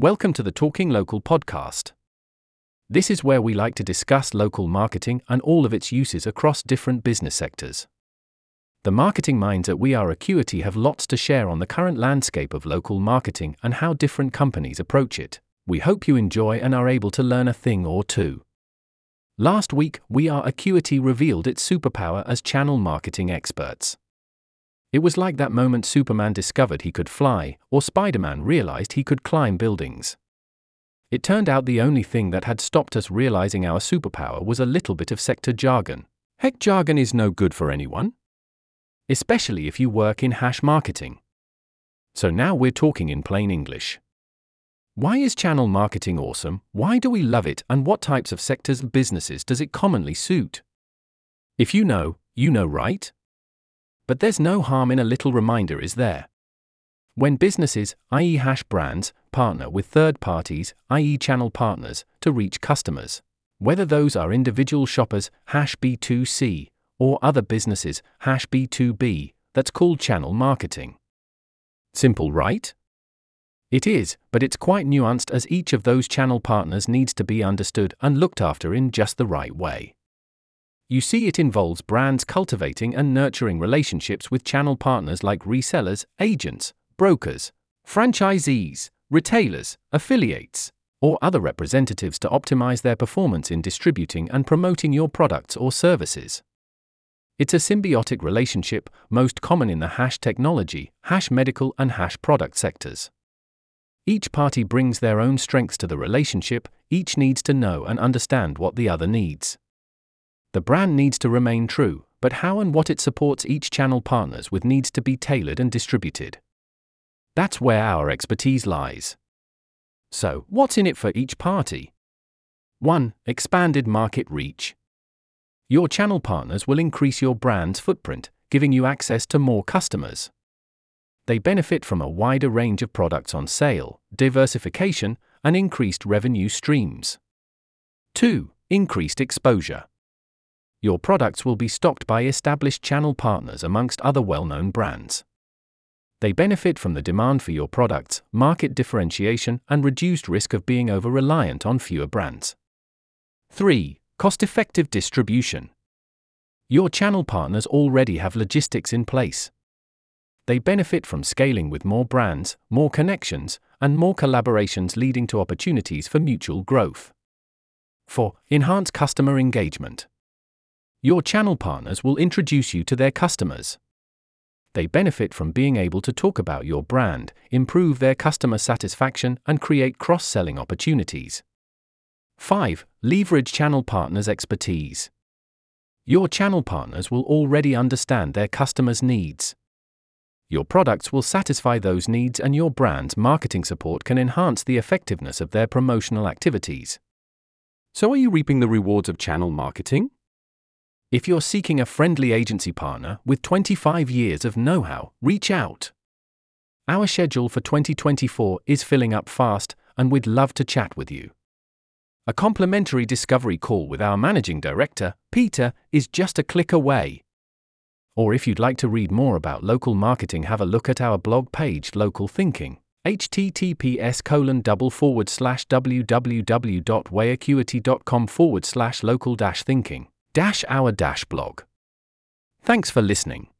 Welcome to the Talking Local podcast. This is where we like to discuss local marketing and all of its uses across different business sectors. The marketing minds at We Are Acuity have lots to share on the current landscape of local marketing and how different companies approach it. We hope you enjoy and are able to learn a thing or two. Last week, We Are Acuity revealed its superpower as channel marketing experts. It was like that moment Superman discovered he could fly, or Spider-Man realized he could climb buildings. It turned out the only thing that had stopped us realizing our superpower was a little bit of sector jargon. Heck, jargon is no good for anyone, especially if you work in hash marketing. So now we're talking in plain English. Why is channel marketing awesome? Why do we love it? And what types of sectors and businesses does it commonly suit? If you know, you know, right? But there's no harm in a little reminder, is there? When businesses, i.e. hash brands, partner with third parties, i.e. channel partners, to reach customers, whether those are individual shoppers, hash B2C, or other businesses, hash B2B, that's called channel marketing. Simple, right? It is, but it's quite nuanced as each of those channel partners needs to be understood and looked after in just the right way. You see, it involves brands cultivating and nurturing relationships with channel partners like resellers, agents, brokers, franchisees, retailers, affiliates, or other representatives to optimize their performance in distributing and promoting your products or services. It's a symbiotic relationship, most common in the hash technology, hash medical, and hash product sectors. Each party brings their own strengths to the relationship, each needs to know and understand what the other needs. The brand needs to remain true, but how and what it supports each channel partners with needs to be tailored and distributed. That's where our expertise lies. So, what's in it for each party? 1. Expanded market reach. Your channel partners will increase your brand's footprint, giving you access to more customers. They benefit from a wider range of products on sale, diversification, and increased revenue streams. 2. Increased exposure. Your products will be stocked by established channel partners amongst other well-known brands. They benefit from the demand for your products, market differentiation, and reduced risk of being over-reliant on fewer brands. 3. Cost-effective distribution. Your channel partners already have logistics in place. They benefit from scaling with more brands, more connections, and more collaborations, leading to opportunities for mutual growth. 4. Enhanced customer engagement. Your channel partners will introduce you to their customers. They benefit from being able to talk about your brand, improve their customer satisfaction, and create cross-selling opportunities. 5. Leverage channel partners' expertise. Your channel partners will already understand their customers' needs. Your products will satisfy those needs, and your brand's marketing support can enhance the effectiveness of their promotional activities. So, are you reaping the rewards of channel marketing? If you're seeking a friendly agency partner with 25 years of know-how, reach out. Our schedule for 2024 is filling up fast, and we'd love to chat with you. A complimentary discovery call with our managing director, Peter, is just a click away. Or if you'd like to read more about local marketing, have a look at our blog page, Local Thinking. https://www.weacuity.com/local-thinking-our-blog. Thanks for listening.